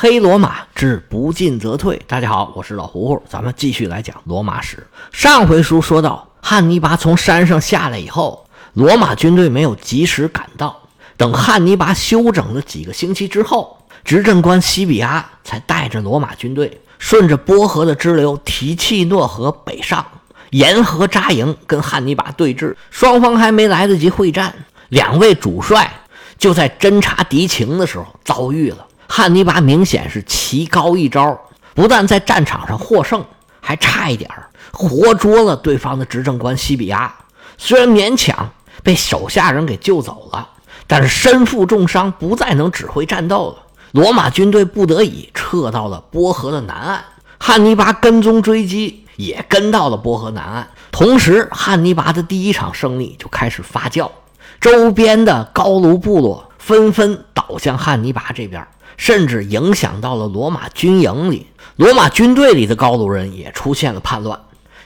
黑罗马之不进则退。大家好，我是老胡胡，咱们继续来讲罗马史。上回书说到，汉尼拔从山上下来以后，罗马军队没有及时赶到，等汉尼拔休整了几个星期之后，执政官西比阿才带着罗马军队顺着波河的支流提契诺河北上，沿河扎营跟汉尼拔对峙。双方还没来得及会战，两位主帅就在侦察敌情的时候遭遇了。汉尼拔明显是棋高一招，不但在战场上获胜，还差一点活捉了对方的执政官西比阿。虽然勉强被手下人给救走了，但是身负重伤，不再能指挥战斗了。罗马军队不得已撤到了波河的南岸，汉尼拔跟踪追击，也跟到了波河南岸。同时，汉尼拔的第一场胜利就开始发酵，周边的高卢部落纷纷倒向汉尼拔这边，甚至影响到了罗马军营里，罗马军队里的高卢人也出现了叛乱。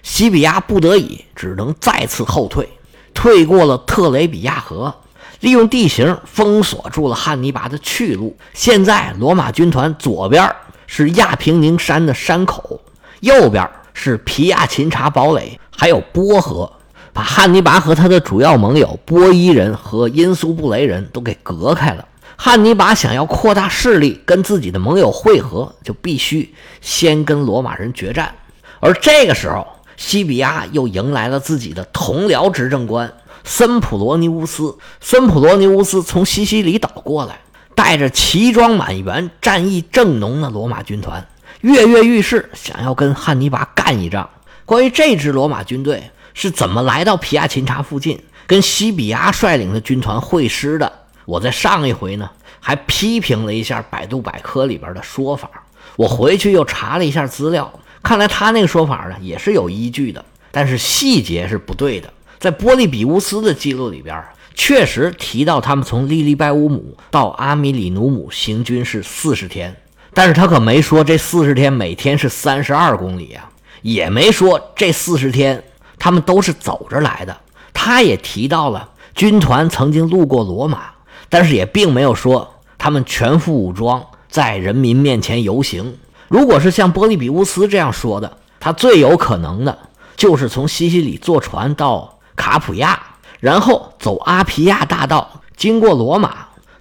西比亚不得已只能再次后退，退过了特雷比亚河，利用地形封锁住了汉尼拔的去路。现在罗马军团左边是亚平宁山的山口，右边是皮亚琴察堡垒，还有波河，把汉尼拔和他的主要盟友波伊人和因苏布雷人都给隔开了。汉尼拔想要扩大势力，跟自己的盟友会合，就必须先跟罗马人决战。而这个时候，西比亚又迎来了自己的同僚执政官森普罗尼乌斯。森普罗尼乌斯从西西里岛过来，带着奇装满员、战意正浓的罗马军团，跃跃欲试，想要跟汉尼拔干一仗。关于这支罗马军队是怎么来到皮亚琴察附近，跟西比亚率领的军团会师的，我在上一回呢还批评了一下百度百科里边的说法，我回去又查了一下资料，看来他那个说法呢也是有依据的，但是细节是不对的。在波利比乌斯的记录里边确实提到他们从利利拜乌姆到阿米里努姆行军是40天，但是他可没说这40天每天是32公里啊，也没说这40天他们都是走着来的。他也提到了军团曾经路过罗马，但是也并没有说他们全副武装在人民面前游行。如果是像波利比乌斯这样说的，他最有可能的就是从西西里坐船到卡普亚，然后走阿皮亚大道，经过罗马，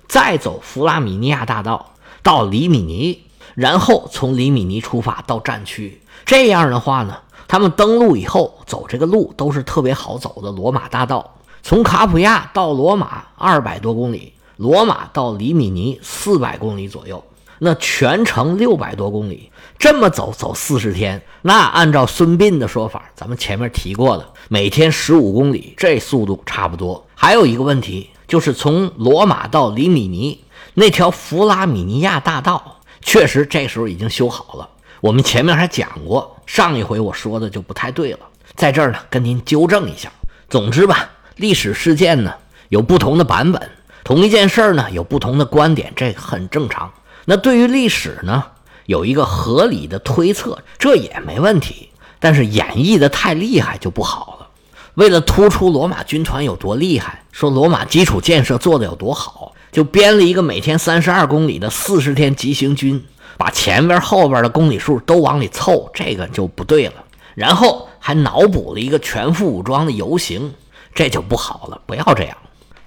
再走弗拉米尼亚大道到里米尼，然后从里米尼出发到战区。这样的话呢，他们登陆以后走这个路都是特别好走的罗马大道，从卡普亚到罗马200多公里，罗马到里米尼400公里左右，那全程600多公里，这么走40天，那按照孙膑的说法，咱们前面提过的，每天15公里，这速度差不多。还有一个问题，就是从罗马到里米尼那条弗拉米尼亚大道，确实这时候已经修好了，我们前面还讲过，上一回我说的就不太对了，在这儿呢跟您纠正一下。总之吧，历史事件呢有不同的版本，同一件事儿呢有不同的观点，这个很正常。那对于历史呢有一个合理的推测，这也没问题，但是演绎的太厉害就不好了。为了突出罗马军团有多厉害，说罗马基础建设做得有多好，就编了一个每天32公里的40天急行军，把前边后边的公里数都往里凑，这个就不对了。然后还脑补了一个全副武装的游行，这就不好了，不要这样。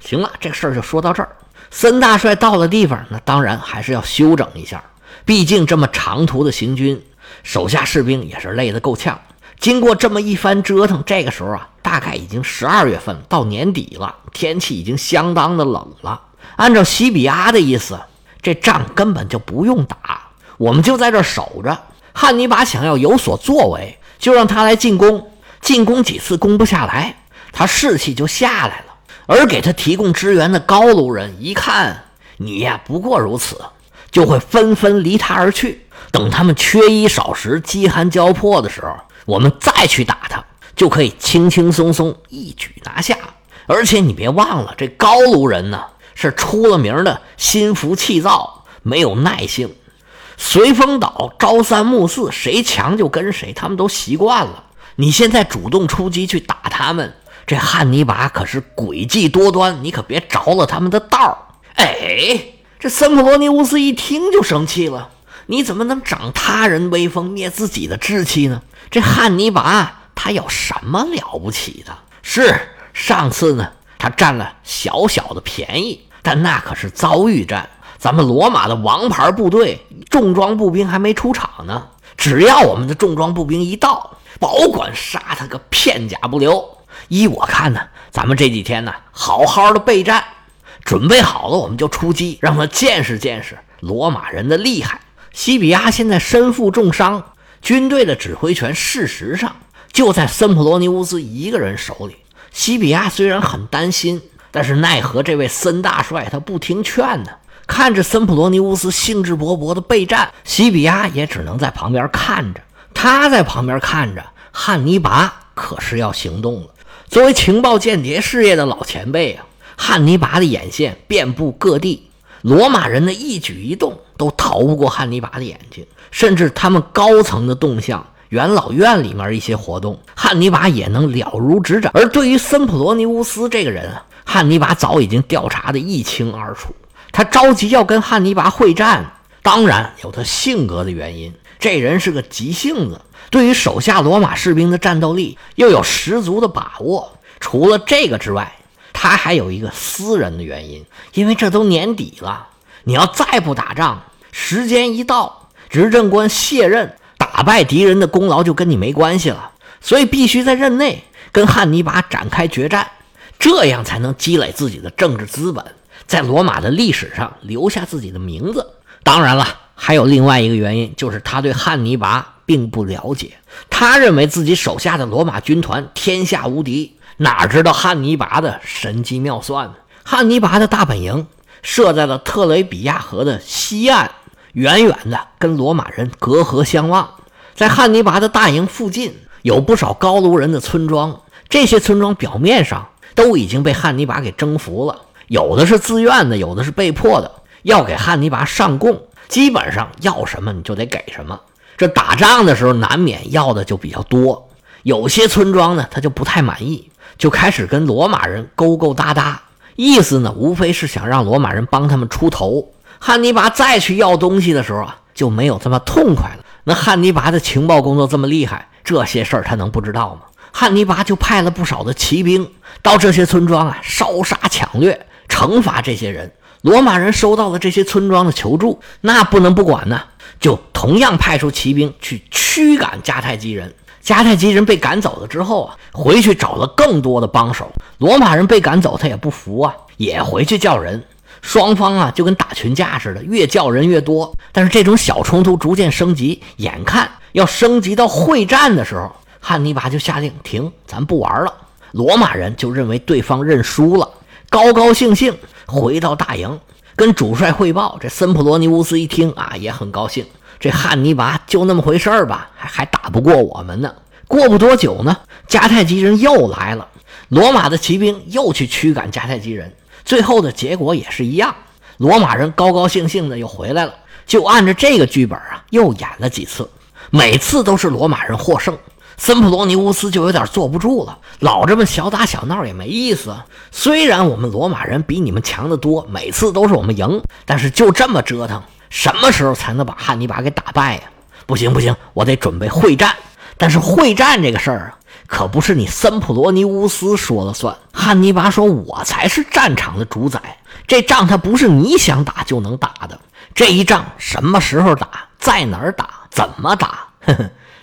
行了，这事儿就说到这儿。森大帅到了地方，那当然还是要休整一下，毕竟这么长途的行军，手下士兵也是累得够呛。经过这么一番折腾，这个时候啊，大概已经12月份到年底了，天气已经相当的冷了。按照西比阿的意思，这仗根本就不用打，我们就在这守着。汉尼拔想要有所作为，就让他来进攻，进攻几次攻不下来，他士气就下来了。而给他提供支援的高卢人一看你呀不过如此，就会纷纷离他而去。等他们缺衣少食、饥寒交迫的时候，我们再去打他，就可以轻轻松松一举拿下。而且你别忘了，这高卢人呢是出了名的心浮气躁，没有耐性，随风倒、朝三暮四，谁强就跟谁，他们都习惯了。你现在主动出击去打他们，这汉尼拔可是诡计多端，你可别着了他们的道。哎，这森普罗尼乌斯一听就生气了，你怎么能长他人威风，灭自己的志气呢？这汉尼拔他有什么了不起的？是上次呢，他占了小小的便宜，但那可是遭遇战。咱们罗马的王牌部队重装步兵还没出场呢，只要我们的重装步兵一到，保管杀他个片甲不留。依我看呢，咱们这几天呢，好好的备战，准备好了我们就出击，让他见识见识罗马人的厉害。西比亚现在身负重伤，军队的指挥权事实上就在森普罗尼乌斯一个人手里。西比亚虽然很担心，但是奈何这位森大帅他不听劝呢。看着森普罗尼乌斯兴致勃勃的备战，西比亚也只能在旁边看着。他在旁边看着，汉尼拔可是要行动了。作为情报间谍事业的老前辈啊，汉尼拔的眼线遍布各地，罗马人的一举一动都逃不过汉尼拔的眼睛，甚至他们高层的动向，元老院里面一些活动，汉尼拔也能了如指掌。而对于森普罗尼乌斯这个人啊，汉尼拔早已经调查得一清二楚。他着急要跟汉尼拔会战，当然有他性格的原因，这人是个急性子，对于手下罗马士兵的战斗力又有十足的把握。除了这个之外，他还有一个私人的原因，因为这都年底了，你要再不打仗，时间一到，执政官卸任，打败敌人的功劳就跟你没关系了，所以必须在任内跟汉尼拔展开决战，这样才能积累自己的政治资本，在罗马的历史上留下自己的名字。当然了，还有另外一个原因，就是他对汉尼拔并不了解，他认为自己手下的罗马军团天下无敌，哪知道汉尼拔的神机妙算呢？汉尼拔的大本营设在了特雷比亚河的西岸，远远的跟罗马人隔河相望。在汉尼拔的大营附近有不少高卢人的村庄，这些村庄表面上都已经被汉尼拔给征服了，有的是自愿的，有的是被迫的，要给汉尼拔上供，基本上要什么你就得给什么。这打仗的时候难免要的就比较多，有些村庄呢他就不太满意，就开始跟罗马人勾勾搭搭，意思呢无非是想让罗马人帮他们出头。汉尼拔再去要东西的时候啊，就没有这么痛快了。那汉尼拔的情报工作这么厉害，这些事儿他能不知道吗？汉尼拔就派了不少的骑兵到这些村庄啊，烧杀抢掠，惩罚这些人。罗马人收到了这些村庄的求助，那不能不管呢，就同样派出骑兵去驱赶迦太基人。迦太基人被赶走了之后啊，回去找了更多的帮手。罗马人被赶走他也不服啊，也回去叫人，双方啊就跟打群架似的，越叫人越多。但是这种小冲突逐渐升级，眼看要升级到会战的时候，汉尼拔就下令停，咱不玩了。罗马人就认为对方认输了，高高兴兴回到大营跟主帅汇报。这森普罗尼乌斯一听啊，也很高兴，这汉尼拔就那么回事儿吧，还打不过我们呢。过不多久呢，迦太基人又来了，罗马的骑兵又去驱赶迦太基人，最后的结果也是一样，罗马人高高兴兴的又回来了。就按照这个剧本啊，又演了几次，每次都是罗马人获胜。森普罗尼乌斯就有点坐不住了，老这么小打小闹也没意思。虽然我们罗马人比你们强得多，每次都是我们赢，但是就这么折腾，什么时候才能把汉尼拔给打败呀？不行不行，我得准备会战。但是会战这个事儿啊，可不是你森普罗尼乌斯说了算。汉尼拔说，我才是战场的主宰，这仗他不是你想打就能打的，这一仗什么时候打，在哪儿打，怎么打，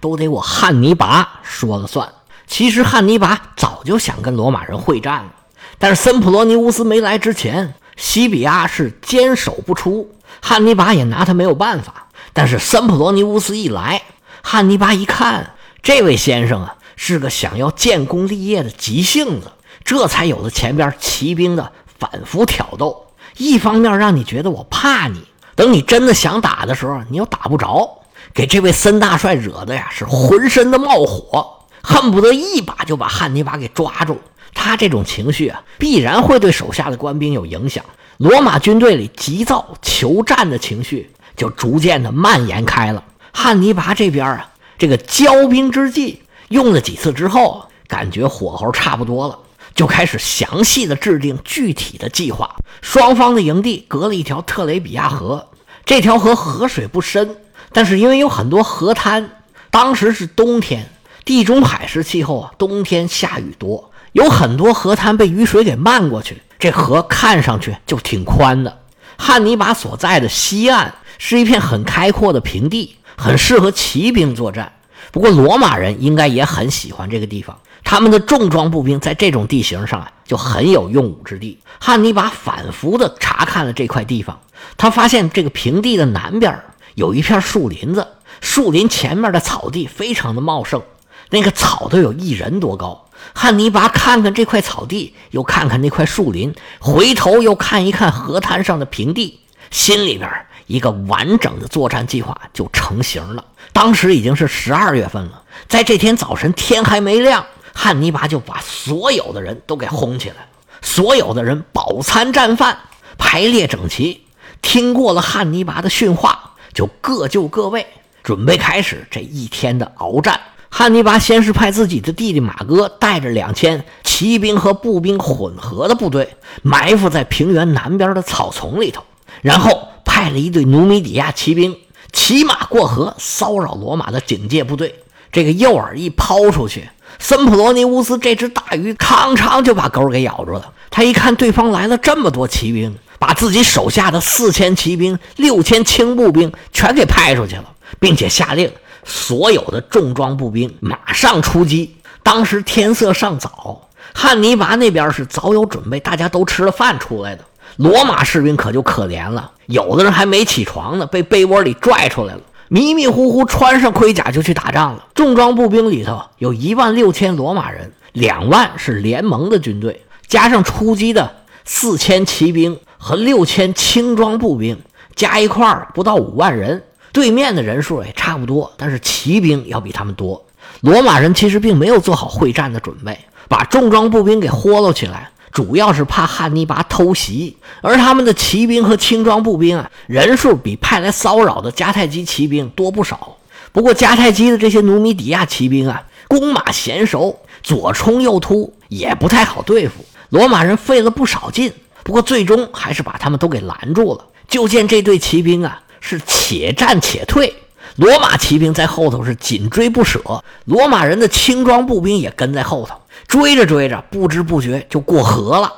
都得我汉尼拔说了算。其实汉尼拔早就想跟罗马人会战了，但是森普罗尼乌斯没来之前，西比亚是坚守不出，汉尼拔也拿他没有办法。但是森普罗尼乌斯一来，汉尼拔一看，这位先生啊是个想要建功立业的急性子，这才有了前边骑兵的反复挑逗。一方面让你觉得我怕你，等你真的想打的时候你又打不着，给这位森大帅惹的呀是浑身的冒火，恨不得一把就把汉尼拔给抓住。他这种情绪啊，必然会对手下的官兵有影响。罗马军队里急躁求战的情绪就逐渐的蔓延开了。汉尼拔这边啊，这个骄兵之计用了几次之后，感觉火候差不多了，就开始详细的制定具体的计划。双方的营地隔了一条特雷比亚河，这条河河水不深，但是因为有很多河滩，当时是冬天，地中海式气候啊，冬天下雨多，有很多河滩被雨水给漫过去，这河看上去就挺宽的。汉尼拔所在的西岸是一片很开阔的平地，很适合骑兵作战。不过罗马人应该也很喜欢这个地方，他们的重装步兵在这种地形上啊就很有用武之地。汉尼拔反复的查看了这块地方，他发现这个平地的南边有一片树林子，树林前面的草地非常的茂盛，那个草都有1人多高。汉尼拔看看这块草地，又看看那块树林，回头又看一看河滩上的平地，心里边一个完整的作战计划就成型了。当时已经是12月份了，在这天早晨天还没亮，汉尼拔就把所有的人都给轰起来，所有的人饱餐战饭，排列整齐，听过了汉尼拔的训话，就各就各位，准备开始这一天的鏖战。汉尼拔先是派自己的弟弟马哥带着2000骑兵和步兵混合的部队埋伏在平原南边的草丛里头，然后派了一队努米底亚骑兵骑马过河，骚扰罗马的警戒部队。这个诱饵一抛出去，森普罗尼乌斯这只大鱼康常就把钩给咬住了。他一看对方来了这么多骑兵，把自己手下的4000骑兵、6000轻步兵全给派出去了，并且下令所有的重装步兵马上出击。当时天色尚早，汉尼拔那边是早有准备，大家都吃了饭出来的。罗马士兵可就可怜了，有的人还没起床呢，被被窝里拽出来了，迷迷糊糊穿上盔甲就去打仗了。重装步兵里头有16000罗马人，20000是联盟的军队，加上出击的4000骑兵和6000轻装步兵，加一块儿不到5万人。对面的人数也差不多，但是骑兵要比他们多。罗马人其实并没有做好会战的准备，把重装步兵给豁搂起来，主要是怕汉尼拔偷袭。而他们的骑兵和轻装步兵啊，人数比派来骚扰的迦太基骑兵多不少。不过迦太基的这些努米底亚骑兵啊，弓马娴熟，左冲右突，也不太好对付。罗马人费了不少劲，不过最终还是把他们都给拦住了。就见这队骑兵啊是且战且退，罗马骑兵在后头是紧追不舍，罗马人的轻装步兵也跟在后头，追着追着不知不觉就过河了。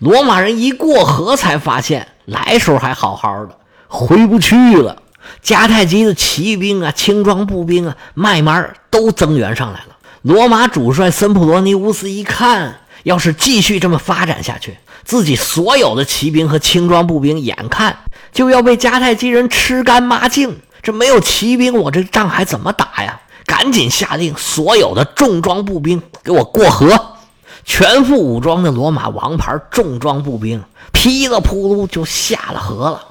罗马人一过河才发现，来时候还好好的，回不去了。迦太基的骑兵啊、轻装步兵啊，慢慢都增援上来了。罗马主帅森普罗尼乌斯一看，要是继续这么发展下去，自己所有的骑兵和轻装步兵眼看就要被迦太基人吃干抹净，这没有骑兵我这仗还怎么打呀？赶紧下令所有的重装步兵给我过河。全副武装的罗马王牌重装步兵噼里扑噜就下了河了。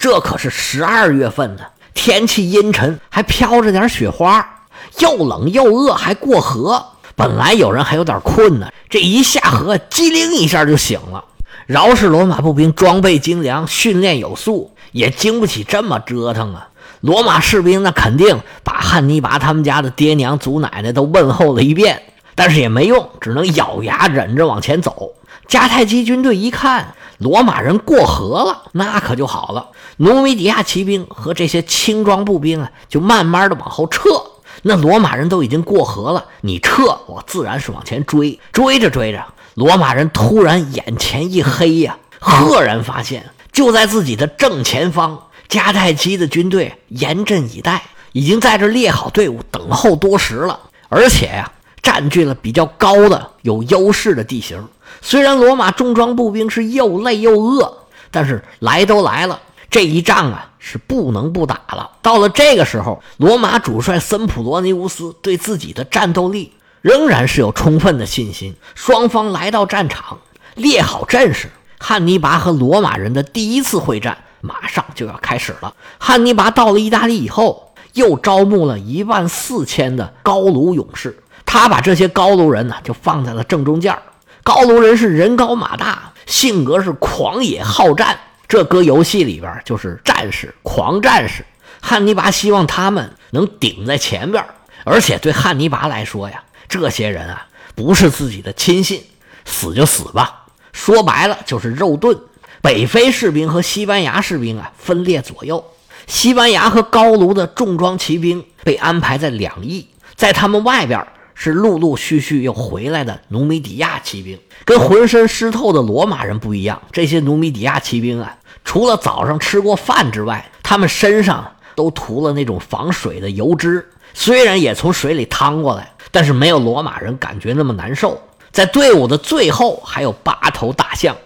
这可是12月份的，天气阴沉，还飘着点雪花，又冷又饿还过河，本来有人还有点困呢，这一下河机灵一下就醒了。饶是罗马步兵装备精良，训练有素，也经不起这么折腾啊。罗马士兵那肯定把汉尼拔他们家的爹娘祖奶奶都问候了一遍，但是也没用，只能咬牙忍着往前走。迦太基军队一看罗马人过河了，那可就好了，努米底亚骑兵和这些轻装步兵啊，就慢慢的往后撤。那罗马人都已经过河了，你撤我自然是往前追。追着追着，罗马人突然眼前一黑呀，赫然发现就在自己的正前方，迦太基的军队严阵以待，已经在这列好队伍等候多时了，而且占据了比较高的有优势的地形。虽然罗马重装步兵是又累又饿，但是来都来了，这一仗啊是不能不打了。到了这个时候，罗马主帅森普罗尼乌斯对自己的战斗力仍然是有充分的信心。双方来到战场，列好阵势，汉尼拔和罗马人的第一次会战马上就要开始了。汉尼拔到了意大利以后，又招募了14000的高卢勇士，他把这些高卢人呢就放在了正中间。高卢人是人高马大，性格是狂野好战，这搁游戏里边就是战士、狂战士。汉尼拔希望他们能顶在前边，而且对汉尼拔来说呀，这些人啊不是自己的亲信，死就死吧，说白了就是肉盾。北非士兵和西班牙士兵啊分列左右，西班牙和高卢的重装骑兵被安排在两翼，在他们外边是陆陆续续又回来的努米底亚骑兵。跟浑身湿透的罗马人不一样，这些努米底亚骑兵啊，除了早上吃过饭之外，他们身上都涂了那种防水的油脂，虽然也从水里趟过来，但是没有罗马人感觉那么难受。在队伍的最后还有8头大象，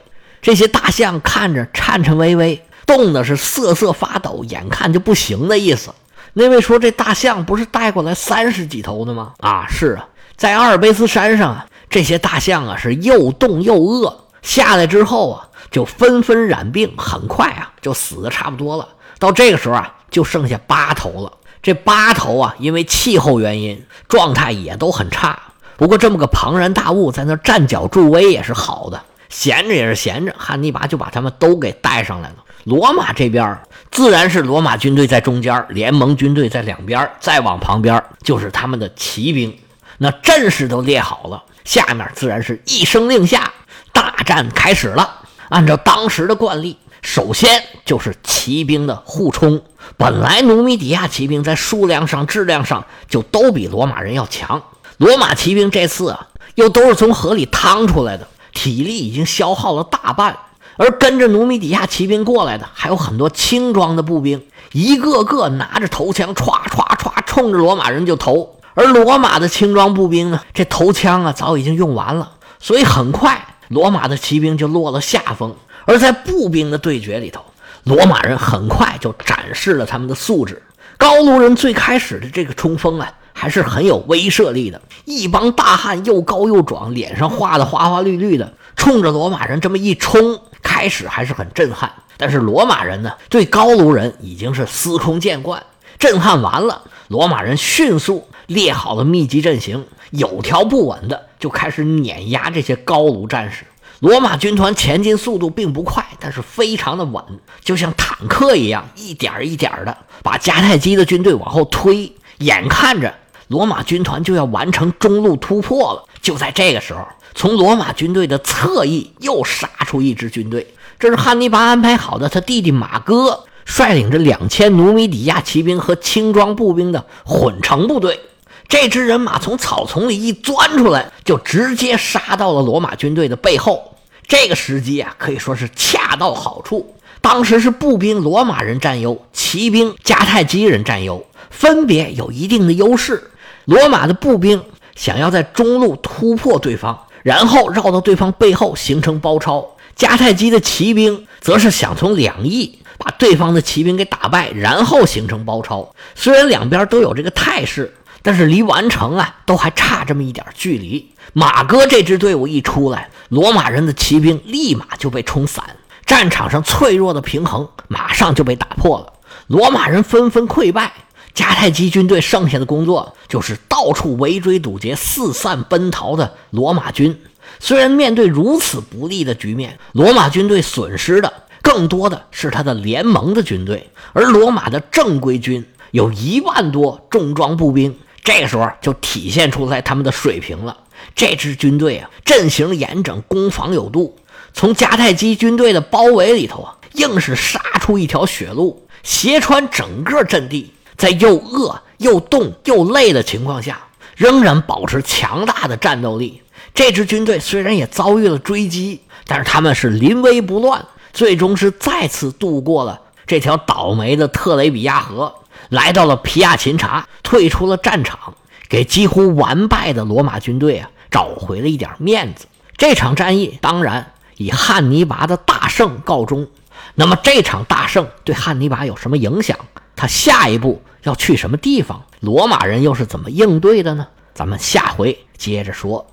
这些大象看着颤颤巍巍，冻的是瑟瑟发抖，眼看就不行的意思。那位说这大象不是带过来30几头的吗？是啊，在阿尔卑斯山上啊，这些大象啊是又冻又饿，下来之后啊就纷纷染病，很快啊就死的差不多了。到这个时候啊就剩下8头了。这8头啊因为气候原因状态也都很差，不过这么个庞然大物在那站脚助威也是好的，闲着也是闲着，汉尼拔就把他们都给带上来了。罗马这边自然是罗马军队在中间，联盟军队在两边，再往旁边就是他们的骑兵。那阵势都列好了，下面自然是一声令下，大战开始了。按照当时的惯例，首先就是骑兵的互冲。本来努米底亚骑兵在数量上质量上就都比罗马人要强，罗马骑兵这次又都是从河里趟出来的，体力已经消耗了大半。而跟着努米底亚骑兵过来的还有很多轻装的步兵，一个个拿着头枪歘歘歘冲着罗马人就投。而罗马的轻装步兵呢，这头枪早已经用完了，所以很快罗马的骑兵就落了下风。而在步兵的对决里头，罗马人很快就展示了他们的素质。高卢人最开始的这个冲锋还是很有威慑力的，一帮大汉又高又壮，脸上画的花花绿绿的，冲着罗马人这么一冲，开始还是很震撼。但是罗马人呢对高卢人已经是司空见惯，震撼完了，罗马人迅速列好了密集阵型，有条不紊的就开始碾压这些高卢战士。罗马军团前进速度并不快，但是非常的稳，就像坦克一样，一点一点的把迦太基的军队往后推。眼看着罗马军团就要完成中路突破了，就在这个时候，从罗马军队的侧翼又杀出一支军队，这是汉尼拔安排好的他弟弟马哥率领着2000努米底亚骑兵和轻装步兵的混成部队。这支人马从草丛里一钻出来，就直接杀到了罗马军队的背后。这个时机可以说是恰到好处。当时是步兵罗马人占优，骑兵迦太基人占优，分别有一定的优势。罗马的步兵想要在中路突破对方，然后绕到对方背后形成包抄，迦太基的骑兵则是想从两翼把对方的骑兵给打败，然后形成包抄。虽然两边都有这个态势，但是离完成都还差这么一点距离。马哥这支队伍一出来，罗马人的骑兵立马就被冲散，战场上脆弱的平衡马上就被打破了，罗马人纷纷溃败。迦太基军队剩下的工作就是到处围追堵截，四散奔逃的罗马军。虽然面对如此不利的局面，罗马军队损失的更多的是他的联盟的军队，而罗马的正规军有1万多重装步兵，这个时候就体现出来他们的水平了。这支军队阵型严整，攻防有度，从迦太基军队的包围里头硬是杀出一条血路，斜穿整个阵地。在又饿又冻又累的情况下，仍然保持强大的战斗力。这支军队虽然也遭遇了追击，但是他们是临危不乱，最终是再次渡过了这条倒霉的特雷比亚河，来到了皮亚琴察，退出了战场，给几乎完败的罗马军队找回了一点面子。这场战役当然以汉尼拔的大胜告终。那么这场大胜对汉尼拔有什么影响？他下一步要去什么地方？罗马人又是怎么应对的呢？咱们下回接着说。